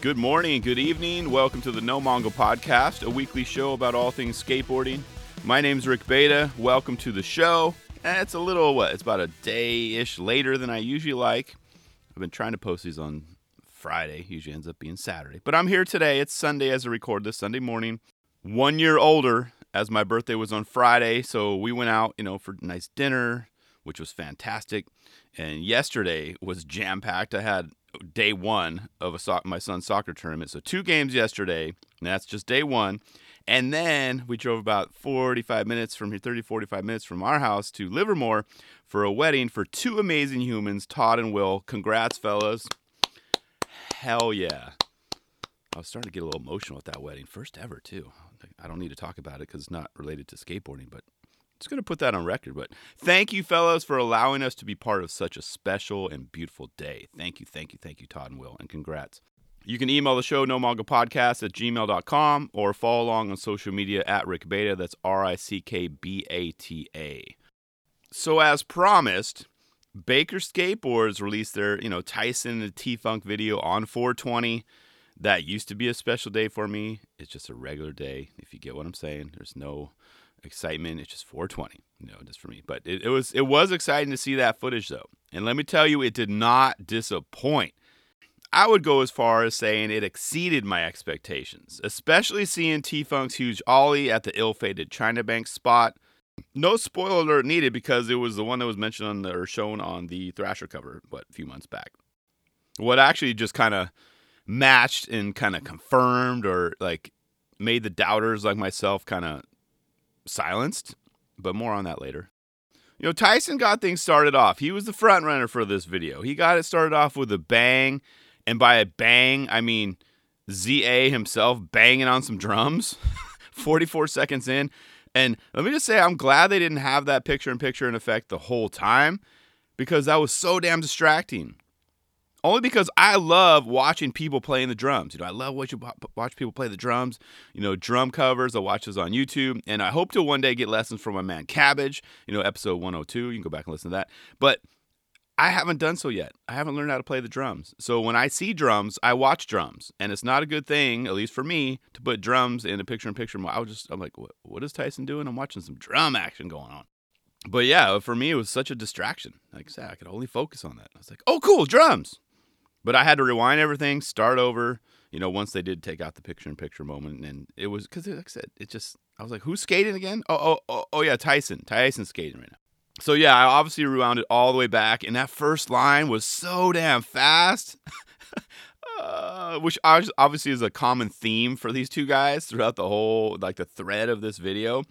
Good morning and good evening. Welcome to the No Mongo Podcast, a weekly show about all things skateboarding. My name's Rick Beta. Welcome to the show. It's a little, it's about a day-ish later than I usually like. I've been trying to post these on Friday. Usually ends up being Saturday. But I'm here today. It's Sunday as I record this, Sunday morning. 1 year older, as my birthday was on Friday. So we went out, for a nice dinner, which was fantastic. And yesterday was jam-packed. I had day one of my son's soccer tournament. So two games yesterday, and that's just day one. And then we drove about 45 minutes from our house to Livermore for a wedding for two amazing humans, Todd and Will. Congrats, fellas. Hell yeah. I was starting to get a little emotional at that wedding. First ever, too. I don't need to talk about it because it's not related to skateboarding, but it's going to put that on record. But thank you, fellas, for allowing us to be part of such a special and beautiful day. Thank you, Todd and Will, and congrats. You can email the show, nomongopodcast@gmail.com, or follow along on social media at Rick Beta. That's RickBata. So as promised, Baker Skateboards released their, Tyson and the T-Funk video on 420. That used to be a special day for me. It's just a regular day, if you get what I'm saying. There's no excitement. It's just 420, just for me. But it was exciting to see that footage, though. And let me tell you, it did not disappoint. I would go as far as saying it exceeded my expectations, especially seeing T-Funk's huge ollie at the ill-fated China Bank spot. No spoiler alert needed because it was the one that was mentioned shown on the Thrasher cover, a few months back. What actually just kind of matched and kind of confirmed or made the doubters like myself kind of silenced, but more on that later. Tyson got things started off. He was the front runner for this video. He got it started off with a bang. And by a bang, I mean ZA himself banging on some drums 44 seconds in. And let me just say, I'm glad they didn't have that picture-in-picture in effect the whole time because that was so damn distracting. Only because I love watching people playing the drums. I love watch people play the drums. Drum covers. I watch those on YouTube. And I hope to one day get lessons from my man Cabbage. Episode 102. You can go back and listen to that. But I haven't done so yet. I haven't learned how to play the drums. So when I see drums, I watch drums. And it's not a good thing, at least for me, to put drums in a picture-in-picture. I'm like, what is Tyson doing? I'm watching some drum action going on. But yeah, for me, it was such a distraction. Like I said, I could only focus on that. I was like, oh, cool, drums. But I had to rewind everything, start over, once they did take out the picture-in-picture moment. And it was, because like I said, I was like, who's skating again? Oh, yeah, Tyson. Tyson's skating right now. So, yeah, I obviously rewound it all the way back, and that first line was so damn fast, which obviously is a common theme for these two guys throughout the whole, the thread of this video,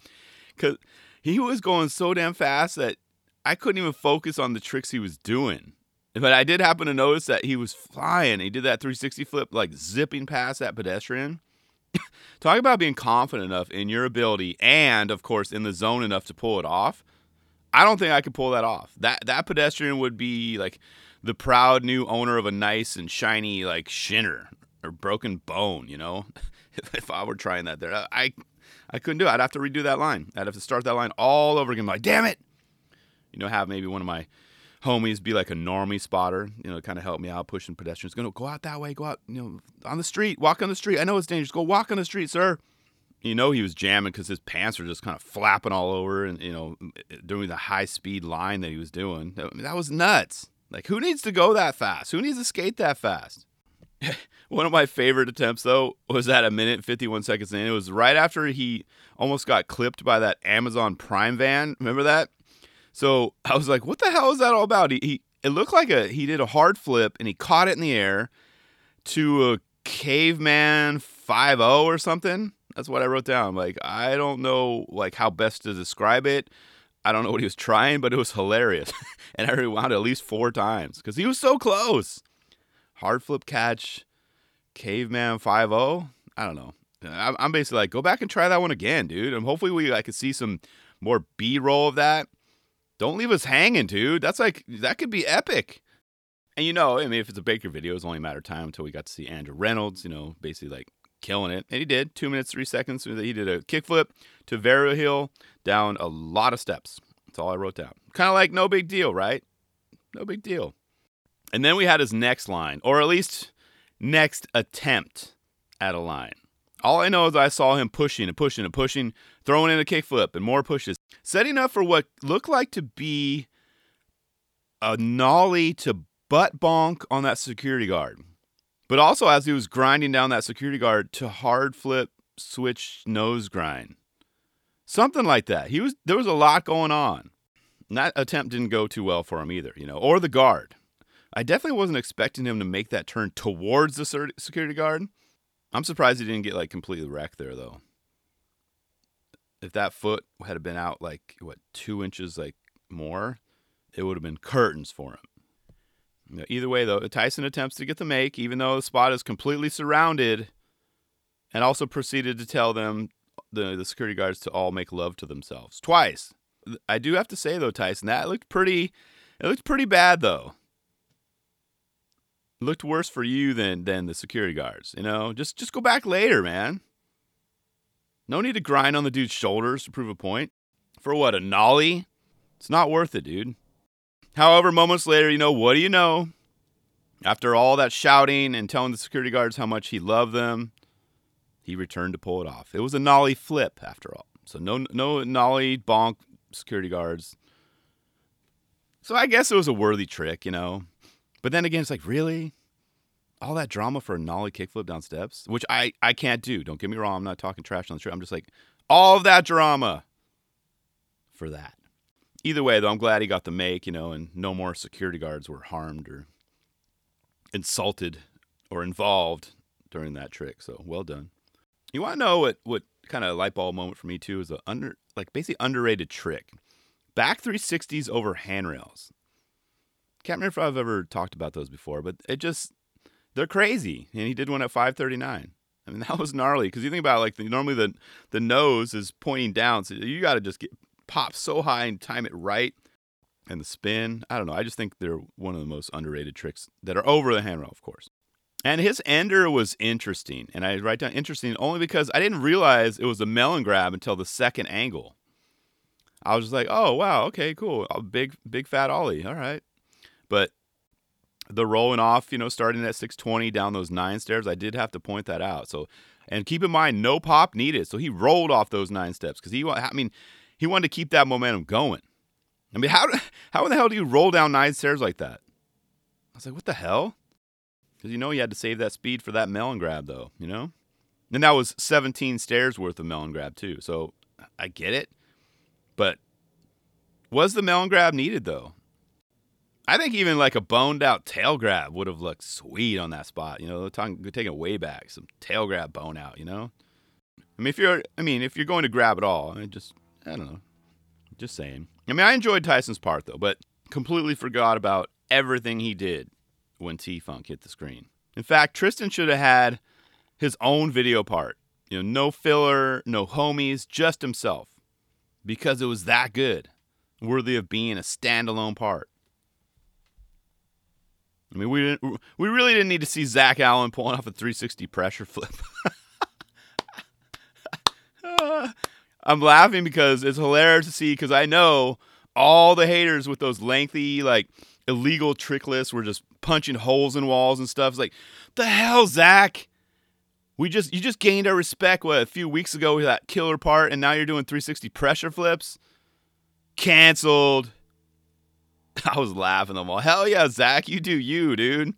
because he was going so damn fast that I couldn't even focus on the tricks he was doing, but I did happen to notice that he was flying. He did that 360 flip, zipping past that pedestrian. Talk about being confident enough in your ability and, of course, in the zone enough to pull it off. I don't think I could pull that off. That pedestrian would be the proud new owner of a nice and shiny shiner or broken bone, If I were trying that there. I couldn't do it. I'd have to redo that line. I'd have to start that line all over again. I'm like, damn it. Have maybe one of my homies be like a normie spotter, kind of help me out pushing pedestrians. Go out that way, go out, on the street, walk on the street. I know it's dangerous. Go walk on the street, sir. He was jamming because his pants were just kind of flapping all over and, doing the high-speed line that he was doing. I mean, that was nuts. Who needs to go that fast? Who needs to skate that fast? One of my favorite attempts, though, was at 1:51 in. It was right after he almost got clipped by that Amazon Prime van. Remember that? So I was like, what the hell is that all about? It looked like he did a hard flip, and he caught it in the air to a caveman 5.0 or something. That's what I wrote down. I don't know, how best to describe it. I don't know what he was trying, but it was hilarious. And I rewound it at least 4 times because he was so close. Hard flip catch, caveman 5.0. I don't know. I'm basically go back and try that one again, dude. And hopefully I could see some more B-roll of that. Don't leave us hanging, dude. That's that could be epic. And if it's a Baker video, it's only a matter of time until we got to see Andrew Reynolds, basically killing it. And he did. 2 minutes, 3 seconds. He did a kickflip to Vero Hill down a lot of steps. That's all I wrote down. Kind of like no big deal, right? No big deal. And then we had his next line, or at least next attempt at a line. All I know is I saw him pushing and pushing and pushing, throwing in a kickflip and more pushes, setting up for what looked like to be a nollie to butt bonk on that security guard. But also as he was grinding down that security guard to hard flip, switch, nose grind. Something like that. There was a lot going on. And that attempt didn't go too well for him either, you know, or the guard. I definitely wasn't expecting him to make that turn towards the security guard. I'm surprised he didn't get, like, completely wrecked there, though. If that foot had been out, like, 2 inches, like, more, it would have been curtains for him. You know, either way, though, Tyson attempts to get the make, even though the spot is completely surrounded, and also proceeded to tell them, the security guards, to all make love to themselves. Twice. I do have to say, though, Tyson, that looked pretty, it looked pretty bad, though. Looked worse for you than the security guards, you know? Just go back later, man. No need to grind on the dude's shoulders to prove a point. For what, a nollie? It's not worth it, dude. However, moments later, you know, what do you know? After all that shouting and telling the security guards how much he loved them, he returned to pull it off. It was a nollie flip, after all. So no nollie bonk security guards. So I guess it was a worthy trick, you know? But then again, it's like, really? All that drama for a nollie kickflip down steps? Which I can't do. Don't get me wrong. I'm not talking trash on the trip. I'm just like, all of that drama for that. Either way, though, I'm glad he got the make, you know, and no more security guards were harmed or insulted or involved during that trick. So, well done. You want to know what kind of light bulb moment for me, too, is basically underrated trick. Back 360s over handrails. Can't remember if I've ever talked about those before, but they're crazy. And he did one at 539. I mean, that was gnarly because you think about it, like normally the nose is pointing down. So you got to just pop so high and time it right. And the spin, I don't know. I just think they're one of the most underrated tricks that are over the handrail, of course. And his ender was interesting. And I write down interesting only because I didn't realize it was a melon grab until the second angle. I was just like, oh, wow, okay, cool. A big fat ollie. All right. But the rolling off, you know, starting at 620 down those 9 stairs, I did have to point that out. So, and keep in mind, no pop needed. So he rolled off those 9 steps because he wanted to keep that momentum going. I mean, how in the hell do you roll down 9 stairs like that? I was like, what the hell? Because, you know, he had to save that speed for that melon grab, though, you know? And that was 17 stairs worth of melon grab, too. So I get it. But was the melon grab needed, though? I think even like a boned out tail grab would have looked sweet on that spot. You know, they're taking it way back. Some tail grab bone out, you know? I mean, if you're going to grab it all, I don't know. Just saying. I mean, I enjoyed Tyson's part though, but completely forgot about everything he did when T-Funk hit the screen. In fact, Tristan should have had his own video part. You know, no filler, no homies, just himself. Because it was that good. Worthy of being a standalone part. I mean, we really didn't need to see Zach Allen pulling off a 360 pressure flip. I'm laughing because it's hilarious to see because I know all the haters with those lengthy, like, illegal trick lists were just punching holes in walls and stuff. It's like, the hell, Zach? You just gained our respect, a few weeks ago with that killer part, and now you're doing 360 pressure flips? Canceled. I was laughing them all. Hell yeah, Zach, you do you, dude.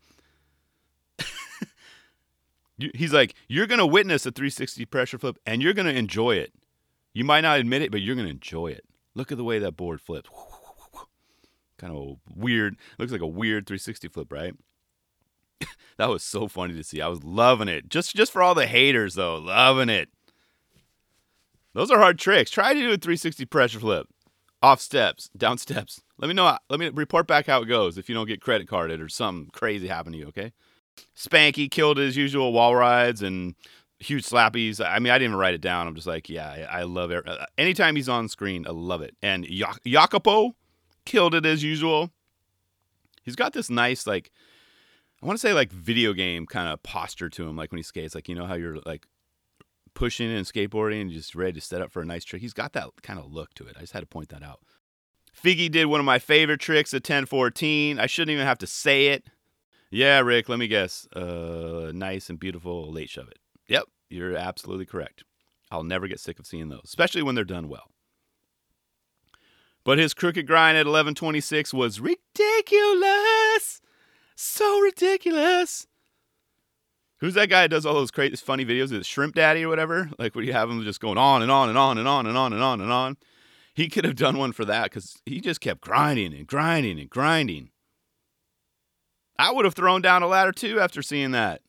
He's like, you're going to witness a 360 pressure flip, and you're going to enjoy it. You might not admit it, but you're going to enjoy it. Look at the way that board flips. Kind of weird. Looks like a weird 360 flip, right? That was so funny to see. I was loving it. Just for all the haters, though. Loving it. Those are hard tricks. Try to do a 360 pressure flip. Off steps, down steps. Let me report back how it goes if you don't get credit carded or something crazy happened to you, okay? Spanky killed his usual wall rides and huge slappies. I mean, I didn't even write it down. I'm just like, yeah, I love it. Anytime he's on screen, I love it. And Jacopo killed it as usual. He's got this nice, like, I want to say, like, video game kind of posture to him, like when he skates. Like, you know how you're, like, pushing and skateboarding and just ready to set up for a nice trick. He's got that kind of look to it. I just had to point that out. Figgy did one of my favorite tricks, a 10-14. I shouldn't even have to say it. Yeah, Rick, let me guess. Nice and beautiful late shove it. Yep, you're absolutely correct. I'll never get sick of seeing those, especially when they're done well. But his crooked grind at 11:26 was ridiculous. So ridiculous. Who's that guy that does all those crazy, funny videos? Is it Shrimp Daddy or whatever? Like, where you have him just going on and on and on and on and on and on and on. He could have done one for that because he just kept grinding and grinding and grinding. I would have thrown down a ladder too after seeing that.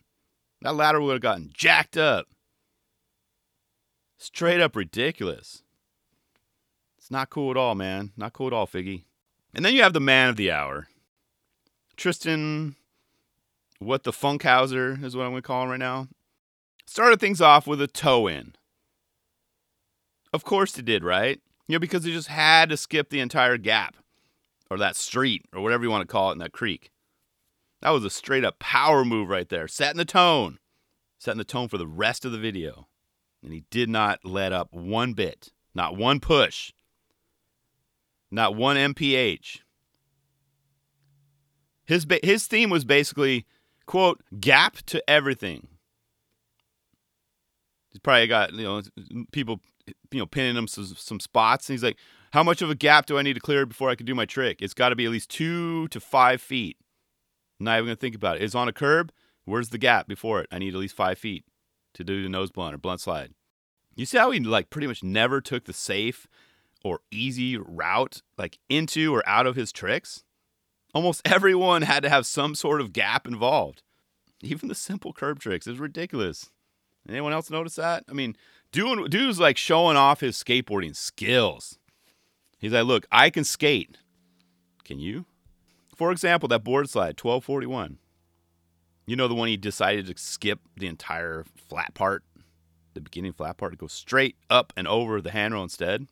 That ladder would have gotten jacked up. Straight up ridiculous. It's not cool at all, man. Not cool at all, Figgy. And then you have the man of the hour. Tristan, what the Funkhauser is what I'm going to call him right now. Started things off with a toe in. Of course he did, right? You know, because he just had to skip the entire gap or that street or whatever you want to call it in that creek. That was a straight up power move right there. Setting the tone for the rest of the video. And he did not let up one bit. Not one push. Not one MPH. His theme was basically, quote, gap to everything. He's probably got, people... pinning him some spots. And he's like, how much of a gap do I need to clear before I can do my trick? It's got to be at least 2 to 5 feet. Not even going to think about it. It's on a curb. Where's the gap before it? I need at least 5 feet to do the nose blunt or blunt slide. You see how he pretty much never took the safe or easy route into or out of his tricks? Almost everyone had to have some sort of gap involved. Even the simple curb tricks. It's ridiculous. Anyone else notice that? I mean... Dude's showing off his skateboarding skills. He's like, look, I can skate. Can you? For example, that board slide, 1241. You know the one he decided to skip the entire flat part? The beginning flat part to go straight up and over the handrail instead?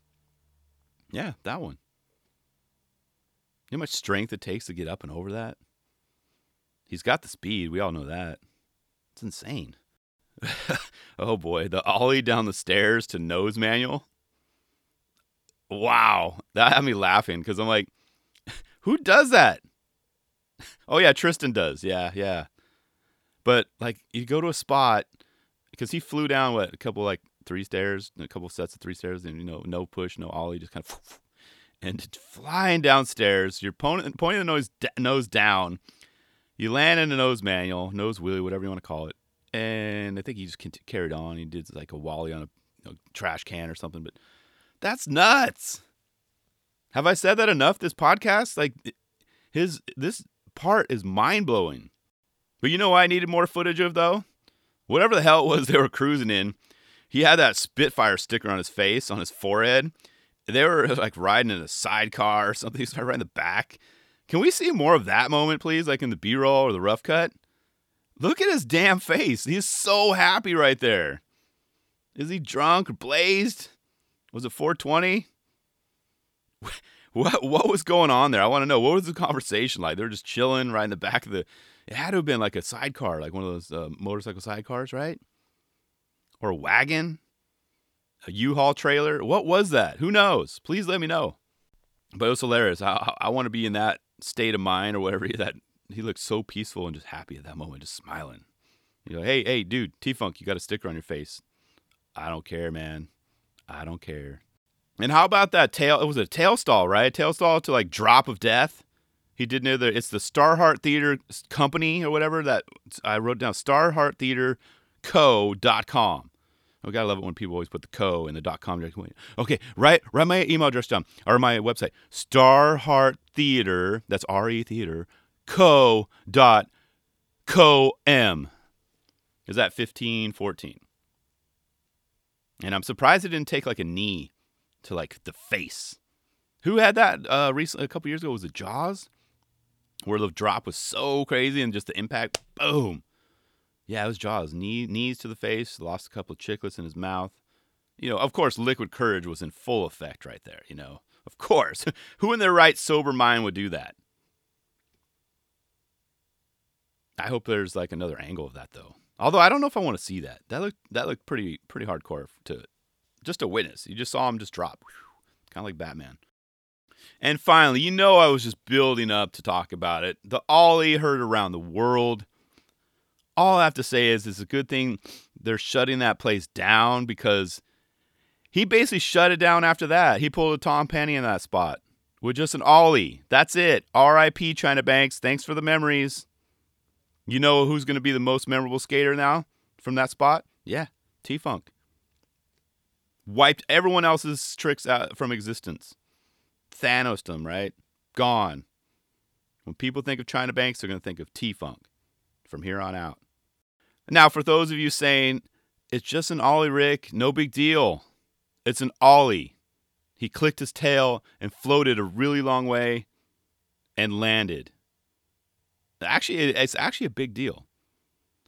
Yeah, that one. You know how much strength it takes to get up and over that? He's got the speed. We all know that. It's insane. Oh boy, the ollie down the stairs to nose manual. Wow, that had me laughing because I'm like, who does that? Oh yeah, Tristan does. Yeah. But you go to a spot because he flew down a couple three stairs, a couple sets of three stairs, and no push, no ollie, just kind of and flying downstairs. Your opponent pointing the nose down. You land in the nose manual, nose wheelie, whatever you want to call it. And I think he just carried on. He did a wally on a trash can or something. But that's nuts. Have I said that enough? This podcast, this part is mind blowing. But you know what I needed more footage of though? Whatever the hell it was they were cruising in, he had that Spitfire sticker on his face, on his forehead. They were riding in a sidecar or something. He started riding the back. Can we see more of that moment, please? In the B-roll or the rough cut? Look at his damn face. He's so happy right there. Is he drunk or blazed? Was it 420? What was going on there? I want to know. What was the conversation like? They were just chilling right in the back of the... It had to have been a sidecar, one of those motorcycle sidecars, right? Or a wagon? A U-Haul trailer? What was that? Who knows? Please let me know. But it was hilarious. I want to be in that state of mind or whatever that... He looked so peaceful and just happy at that moment, just smiling. You know, hey, dude, T-Funk, you got a sticker on your face. I don't care, man. I don't care. And how about that tail? It was a tail stall, right? Tail stall to drop of death. He did near it's the Starheart Theater Company or whatever that I wrote down, starhearttheaterco.com. I gotta love it when people always put the co and the .com. Okay, write my email address down or my website, Starheart Theater. That's R-E Theater. Co.com. Is that 1514? And I'm surprised it didn't take a knee to the face. Who had that recently? A couple years ago was it Jaws, where the drop was so crazy and just the impact, boom. Yeah, it was Jaws. Knees to the face. Lost a couple of chiclets in his mouth. Of course, Liquid Courage was in full effect right there. Of course, who in their right sober mind would do that? I hope there's another angle of that, though. Although I don't know if I want to see that. That looked pretty hardcore to it. Just to witness. You just saw him just drop. Kind of like Batman. And finally, you know I was just building up to talk about it. The Ollie heard around the world. All I have to say is it's a good thing they're shutting that place down, because he basically shut it down after that. He pulled a Tom Penny in that spot with just an Ollie. That's it. R.I.P. China Banks. Thanks for the memories. You know who's going to be the most memorable skater now from that spot? Yeah, T-Funk. Wiped everyone else's tricks out from existence. Thanosed them, right? Gone. When people think of China Banks, they're going to think of T-Funk from here on out. Now, for those of you saying, it's just an Ollie, Rick, no big deal. It's an Ollie. He clicked his tail and floated a really long way and landed. Actually, it's actually a big deal.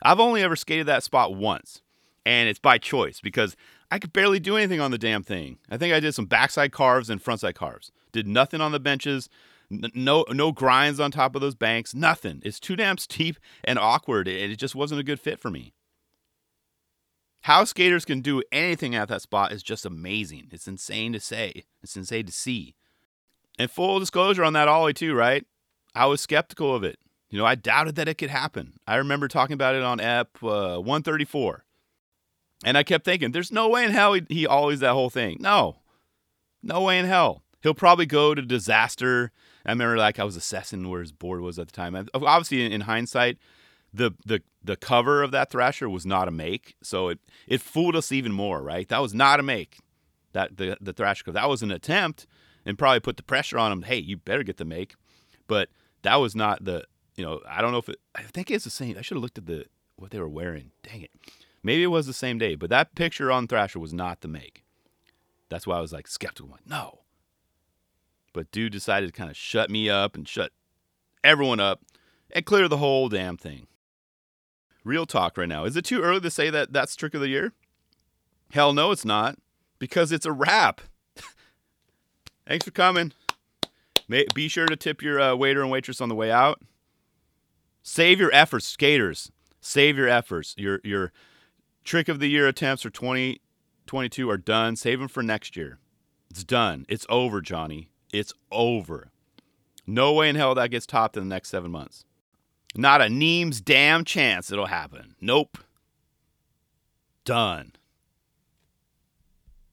I've only ever skated that spot once, and it's by choice because I could barely do anything on the damn thing. I think I did some backside carves and frontside carves. Did nothing on the benches, no grinds on top of those banks, nothing. It's too damn steep and awkward, and it just wasn't a good fit for me. How skaters can do anything at that spot is just amazing. It's insane to say. It's insane to see. And full disclosure on that Ollie too, right? I was skeptical of it. You know, I doubted that it could happen. I remember talking about it on EP 134. And I kept thinking, there's no way in hell he Ollies that whole thing. No way in hell. He'll probably go to disaster. I remember, like, I was assessing where his board was at the time. Obviously, in hindsight, the cover of that Thrasher was not a make. So it fooled us even more, right? That was not a make. That the Thrasher cover. That was an attempt and probably put the pressure on him. Hey, you better get the make. But that was not the... You know, I don't know if it... I think it's the same. I should have looked at what they were wearing. Dang it. Maybe it was the same day, but that picture on Thrasher was not the make. That's why I was, like, skeptical. Like, no. But dude decided to kind of shut me up and shut everyone up and clear the whole damn thing. Real talk right now. Is it too early to say that that's trick of the year? Hell no, it's not. Because it's a wrap. Thanks for coming. Be sure to tip your waiter and waitress on the way out. Save your efforts, skaters. Save your efforts. Your trick of the year attempts for 2022 are done. Save them for next year. It's done. It's over, Johnny. It's over. No way in hell that gets topped in the next 7 months. Not a neem's damn chance it'll happen. Nope. Done.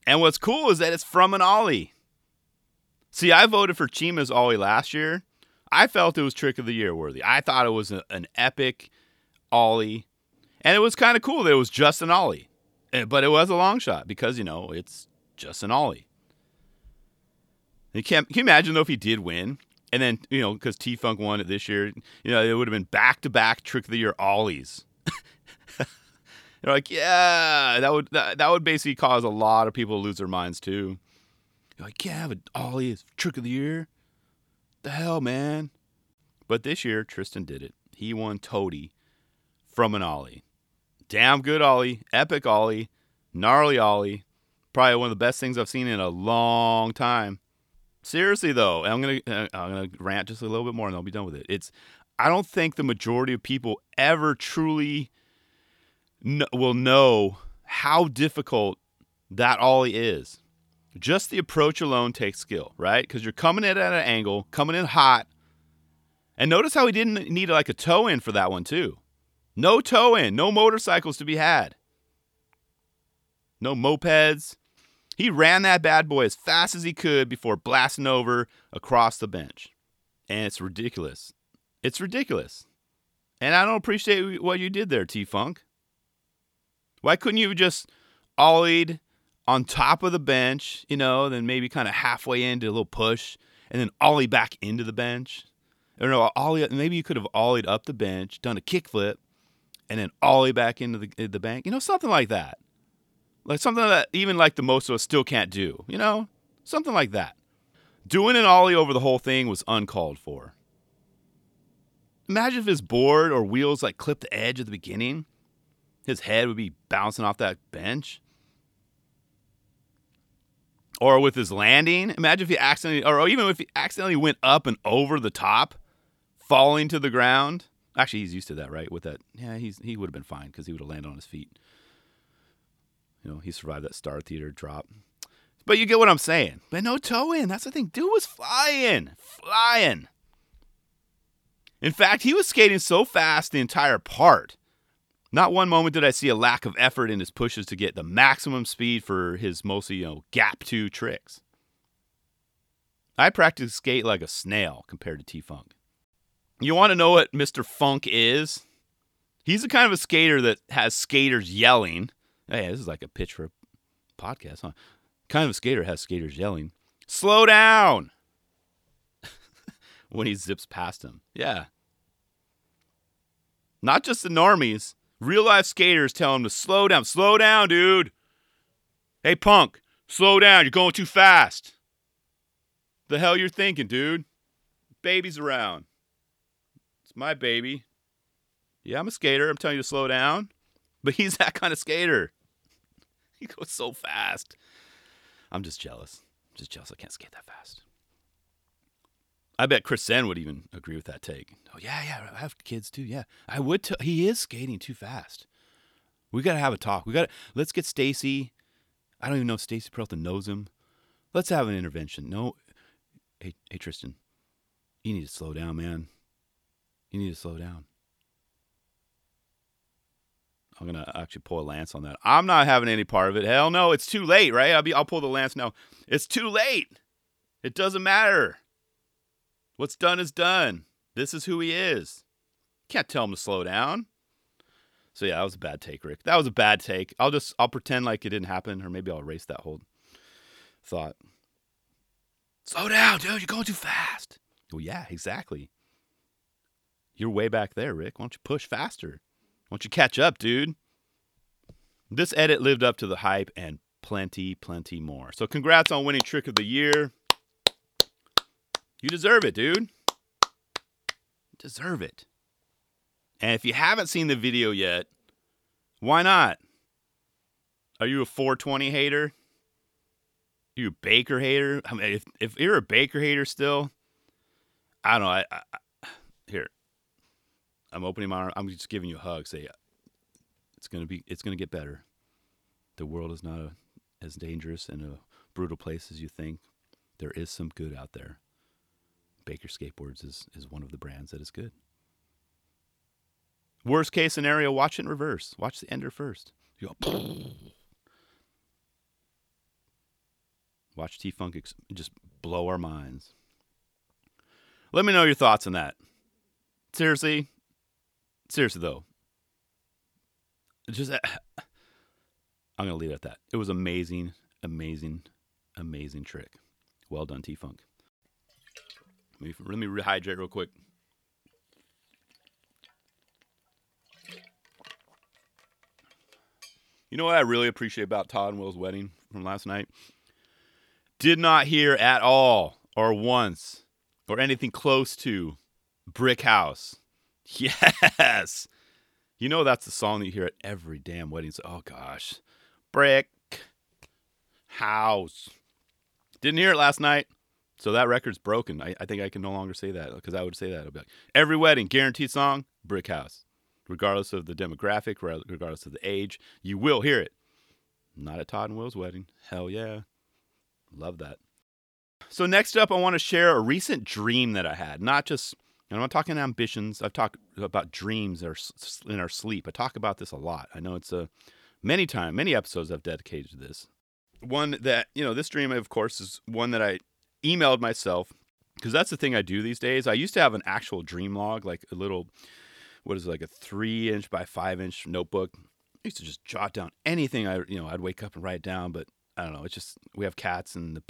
And what's cool is that it's from an Ollie. See, I voted for Chima's Ollie last year. I felt it was trick of the year worthy. I thought it was an epic Ollie. And it was kind of cool that it was just an Ollie. But it was a long shot because, you know, it's just an Ollie. Can you imagine, though, if he did win? And then, you know, because T-Funk won it this year, you know, it would have been back-to-back trick of the year Ollies. They're like, yeah, that would basically cause a lot of people to lose their minds, too. You're like, yeah, but Ollie is trick of the year. The hell, man. But this year, Tristan did it. He won Toady from an Ollie. Damn good Ollie. Epic Ollie. Gnarly Ollie. Probably one of the best things I've seen in a long time. Seriously, though, and I'm gonna rant just a little bit more and I'll be done with it. I don't think the majority of people ever truly will know how difficult that Ollie is. Just the approach alone takes skill, right? Because you're coming in at an angle, coming in hot. And notice how he didn't need like a toe in for that one too. No toe in, no motorcycles to be had. No mopeds. He ran that bad boy as fast as he could before blasting over across the bench. And it's ridiculous. It's ridiculous. And I don't appreciate what you did there, T-Funk. Why couldn't you just ollied on top of the bench, you know, then maybe kind of halfway into a little push, and then ollie back into the bench? Or no, ollie, maybe you could have ollied up the bench, done a kickflip, and then ollie back into the bank. You know, something like that. Like something that even like the most of us still can't do, you know? Something like that. Doing an ollie over the whole thing was uncalled for. Imagine if his board or wheels like clipped the edge at the beginning. His head would be bouncing off that bench. Or with his landing, imagine if he accidentally, or even if he accidentally went up and over the top, falling to the ground. Actually, he's used to that, right? With that, yeah, he would have been fine because he would have landed on his feet. You know, he survived that Star Theater drop. But you get what I'm saying. But no toe in. That's the thing. Dude was flying. In fact, he was skating so fast the entire part. Not one moment did I see a lack of effort in his pushes to get the maximum speed for his mostly, gap two tricks. I practiced skate like a snail compared to T-Funk. You want to know what Mr. Funk is? He's the kind of a skater that has skaters yelling. Hey, this is like a pitch for a podcast, huh? Kind of a skater has skaters yelling, slow down, when he zips past him. Yeah. Not just the normies. Real-life skaters tell him to slow down. Slow down, dude. Hey, punk, slow down. You're going too fast. The hell you're thinking, dude? Baby's around. It's my baby. Yeah, I'm a skater. I'm telling you to slow down. But he's that kind of skater. He goes so fast. I'm just jealous. I can't skate that fast. I bet Chris Sen would even agree with that take. Oh, yeah, I have kids too, yeah. I would. He is skating too fast. We got to have a talk. Let's get Stacy. I don't even know if Stacy Peralta knows him. Let's have an intervention. No. Hey, Tristan, you need to slow down, man. I'm going to actually pull a lance on that. I'm not having any part of it. Hell no, it's too late, right? I'll pull the lance now. It's too late. It doesn't matter. What's done is done. This is who he is. Can't tell him to slow down. So yeah, that was a bad take, Rick. That was a bad take. I'll pretend like it didn't happen, or maybe I'll erase that whole thought. Slow down, dude. You're going too fast. Well, yeah, exactly. You're way back there, Rick. Why don't you push faster? Why don't you catch up, dude? This edit lived up to the hype and plenty more. So congrats on winning Trick of the Year. You deserve it, dude. Deserve it. And if you haven't seen the video yet, why not? Are you a 420 hater? Are you a Baker hater? I mean, if you're a Baker hater still, I don't know. Here. I'm opening my arm. I'm just giving you a hug. Say, it's gonna get better. The world is not as dangerous and a brutal place as you think. There is some good out there. Baker Skateboards is one of the brands that is good. Worst case scenario, watch it in reverse. Watch the ender first. You go, watch T-Funk just blow our minds. Let me know your thoughts on that. Seriously, though, I'm going to leave it at that. It was amazing trick. Well done, T-Funk. Let me rehydrate real quick. You know what I really appreciate about Todd and Will's wedding from last night? Did not hear at all or once or anything close to Brick House. Yes. You know that's the song that you hear at every damn wedding. So, oh, gosh. Brick House. Didn't hear it last night. So that record's broken. I think I can no longer say that, because I would say that. I'll be like, every wedding, guaranteed song, Brick House. Regardless of the demographic, regardless of the age, you will hear it. Not at Todd and Will's wedding. Hell yeah. Love that. So next up, I want to share a recent dream that I had. Not just... And I'm not talking ambitions. I've talked about dreams in our sleep. I talk about this a lot. I know it's many episodes I've dedicated to this. One that, this dream, of course, is one that I emailed myself, because that's the thing I do these days. I used to have an actual dream log, like a little, a 3-inch by 5-inch notebook. I used to just jot down anything I'd wake up and write down, but I don't know. It's just, we have cats and the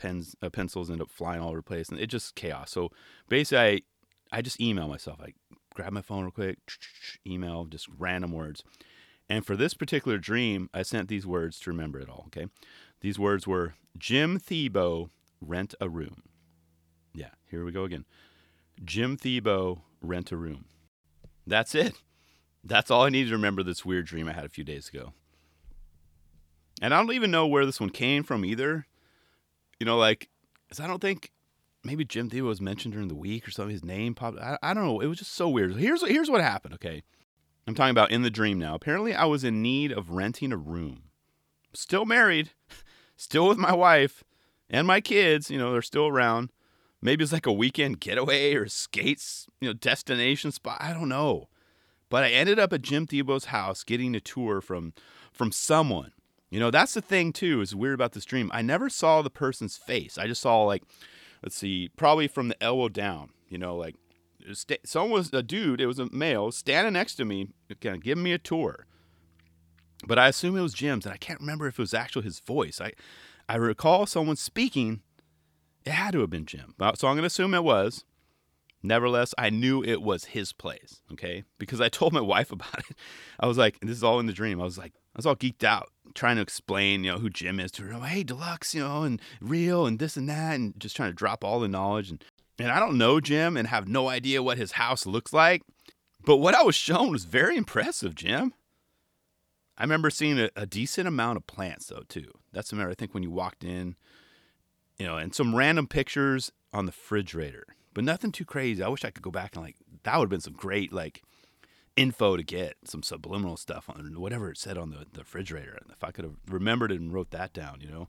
pencils end up flying all over the place, and it's just chaos. So basically, I just email myself. I grab my phone real quick, email, just random words. And for this particular dream, I sent these words to remember it all, okay? These words were, Jim Thiebaud, rent a room. Yeah, here we go again. Jim Thiebaud, rent a room. That's it. That's all I need to remember this weird dream I had a few days ago. And I don't even know where this one came from either. I don't think... maybe Jim Thiebaud was mentioned during the week or something. His name popped. I don't know. It was just so weird. Here's what happened. Okay, I'm talking about in the dream now. Apparently, I was in need of renting a room. Still married, still with my wife and my kids. You know, they're still around. Maybe it's like a weekend getaway or skates, you know, destination spot. I don't know. But I ended up at Jim Thiebaud's house getting a tour from someone. You know, that's the thing, too, is weird about this dream. I never saw the person's face. I just saw, like, let's see, probably from the elbow down, you know, like, someone was a dude, it was a male, standing next to me, kind of giving me a tour. But I assume it was Jim's, and I can't remember if it was actually his voice. I recall someone speaking. It had to have been Jim. So I'm going to assume it was. Nevertheless, I knew it was his place, okay? Because I told my wife about it. I was like, this is all in the dream. I was like, I was all geeked out, trying to explain, you know, who Jim is to her. Hey, Deluxe, you know, and real and this and that, and just trying to drop all the knowledge. And I don't know Jim and have no idea what his house looks like. But what I was shown was very impressive, Jim. I remember seeing a decent amount of plants, though, too. That's the matter, I think, when you walked in, you know, and some random pictures on the refrigerator. But nothing too crazy. I wish I could go back and, like, that would have been some great, like, info to get, some subliminal stuff on whatever it said on the refrigerator. If I could have remembered it and wrote that down, you know.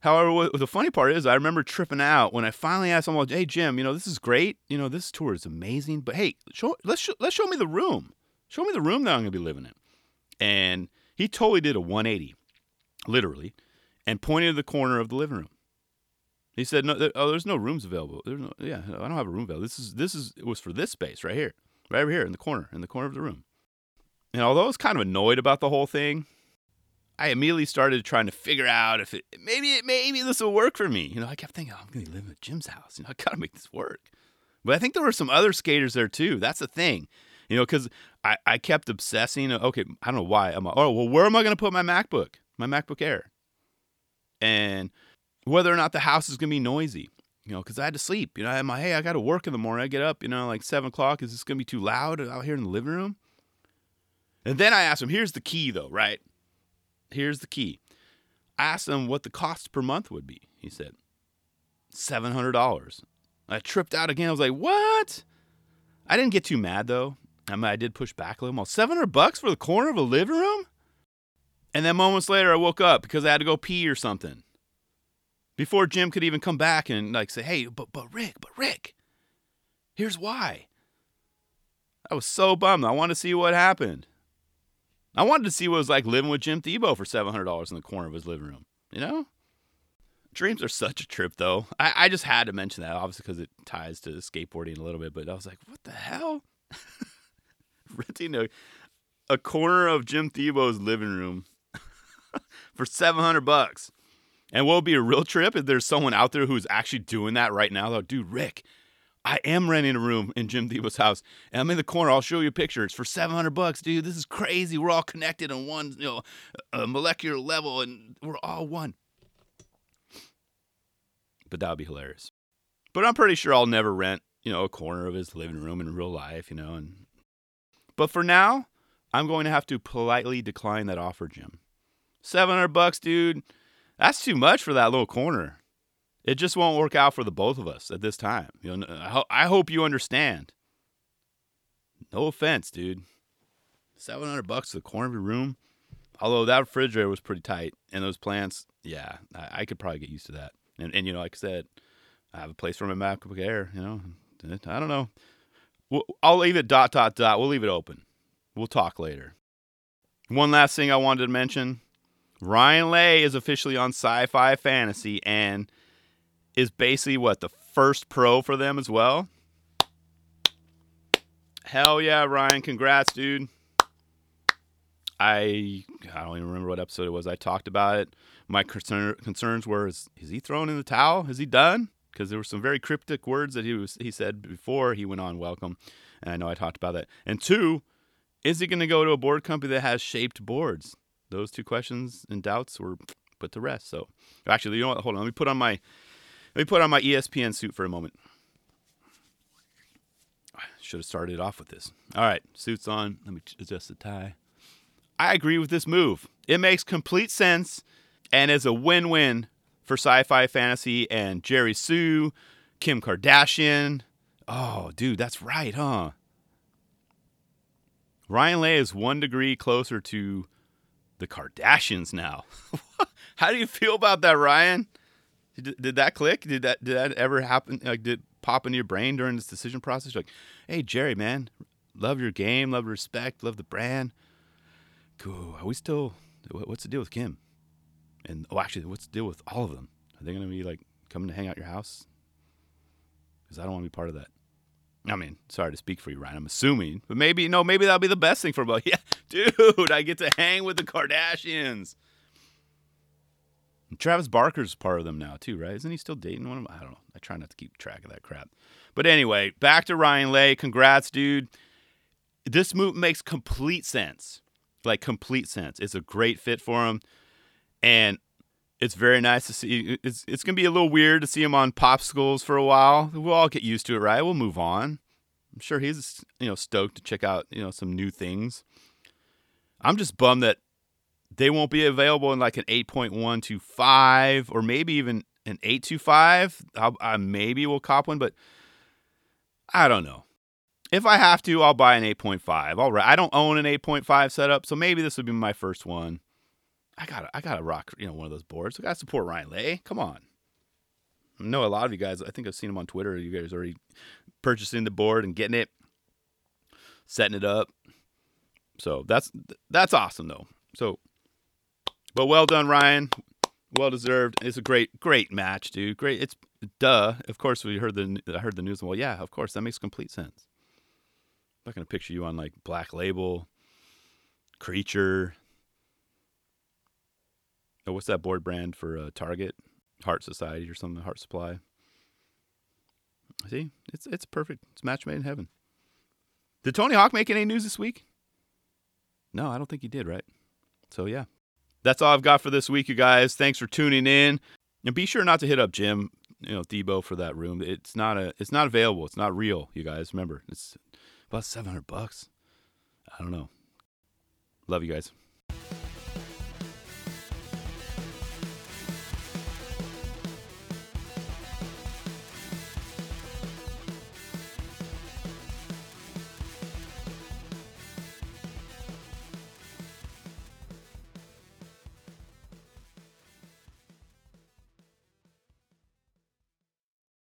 However, what the funny part is I remember tripping out when I finally asked someone, hey, Jim, you know, this is great. You know, this tour is amazing. But, hey, let's show me the room. Show me the room that I'm going to be living in. And he totally did a 180, literally, and pointed to the corner of the living room. He said, "No, there's no rooms available. There's no, yeah, I don't have a room available. It was for this space right here, right over here in the corner of the room." And although I was kind of annoyed about the whole thing, I immediately started trying to figure out if maybe this will work for me. You know, I kept thinking, oh, I'm going to live at Jim's house. You know, I got to make this work. But I think there were some other skaters there too. That's the thing, you know, because I kept obsessing. Okay, I don't know why. I'm like, oh well, where am I going to put my MacBook Air, and whether or not the house is going to be noisy, you know, because I had to sleep. You know, I'm like, hey, I got to work in the morning. I get up, you know, like 7 o'clock. Is this going to be too loud out here in the living room? And then I asked him, here's the key, though, right? Here's the key. I asked him what the cost per month would be. He said, $700. I tripped out again. I was like, what? I didn't get too mad, though. I mean, I did push back a little more. $700 for the corner of a living room? And then moments later, I woke up because I had to go pee or something. Before Jim could even come back and like say, hey, but Rick, here's why. I was so bummed. I wanted to see what happened. I wanted to see what it was like living with Jim Thiebaud for $700 in the corner of his living room. You know? Dreams are such a trip, though. I just had to mention that, obviously, because it ties to skateboarding a little bit. But I was like, what the hell? Renting a corner of Jim Thiebaud's living room for $700. And what would be a real trip if there's someone out there who's actually doing that right now. Like, dude, Rick, I am renting a room in Jim Thiebaud's house. And I'm in the corner. I'll show you a picture. It's for $700, dude. This is crazy. We're all connected on one, you know, a molecular level, and we're all one. But that would be hilarious. But I'm pretty sure I'll never rent, you know, a corner of his living room in real life, you know. And but for now, I'm going to have to politely decline that offer, Jim. $700, dude. That's too much for that little corner. It just won't work out for the both of us at this time. You know, I hope you understand. No offense, dude. $700 for the corner of your room. Although that refrigerator was pretty tight, and those plants, yeah, I could probably get used to that. And you know, like I said, I have a place for my MacBook Air. You know, I don't know. I'll leave it ... We'll leave it open. We'll talk later. One last thing I wanted to mention. Ryan Lay is officially on Sci-Fi Fantasy and is basically, the first pro for them as well? Hell yeah, Ryan. Congrats, dude. I don't even remember what episode it was. I talked about it. My concerns were, is he throwing in the towel? Is he done? Because there were some very cryptic words that he said before he went on Welcome. And I know I talked about that. And 2, is he going to go to a board company that has shaped boards? Those 2 questions and doubts were put to rest. So, actually, you know what? Hold on. Let me put on my ESPN suit for a moment. I should have started off with this. All right, suit's on. Let me adjust the tie. I agree with this move. It makes complete sense and is a win-win for Sci-Fi Fantasy and Jerry Sue, Kim Kardashian. Oh, dude, that's right, huh? Ryan Lay is 1 degree closer to the Kardashians now. How do you feel about that, Ryan? Did that click? Did that ever happen? Like, did it pop into your brain during this decision process? You're like, hey, Jerry, man, love your game, love respect, love the brand. Cool. Are we still? What's the deal with Kim? And actually, what's the deal with all of them? Are they gonna be like coming to hang out your house? Because I don't want to be part of that. I mean, sorry to speak for you, Ryan. I'm assuming, but maybe that'll be the best thing for both. Yeah, dude, I get to hang with the Kardashians. And Travis Barker's part of them now too, right? Isn't he still dating one of them? I don't know. I try not to keep track of that crap. But anyway, back to Ryan Lay. Congrats, dude. This move makes complete sense. Like, complete sense. It's a great fit for him, and it's very nice to see. It's going to be a little weird to see him on popsicles for a while. We'll all get used to it, right? We'll move on. I'm sure he's, stoked to check out, some new things. I'm just bummed that they won't be available in like an 8.125 or maybe even an 825. I maybe will cop one, but I don't know. If I have to, I'll buy an 8.5. All right, I don't own an 8.5 setup, so maybe this would be my first one. I gotta rock, one of those boards. I gotta support Ryan Lay. Come on. I know a lot of you guys. I think I've seen him on Twitter. You guys already purchasing the board and getting it, setting it up. So that's awesome though. So, but well done, Ryan. Well deserved. It's a great match, dude. Great. It's duh. Of course, I heard the news. Well, yeah, of course, that makes complete sense. I'm not going to picture you on, like, Black Label, Creature. Oh, what's that board brand for Target? Heart Society or something, Heart Supply. See? It's perfect. It's match made in heaven. Did Tony Hawk make any news this week? No, I don't think he did, right? So, yeah. That's all I've got for this week, you guys. Thanks for tuning in. And be sure not to hit up Jim, Thiebaud for that room. It's not available. It's not real, you guys. Remember, it's about $700. I don't know. Love you guys.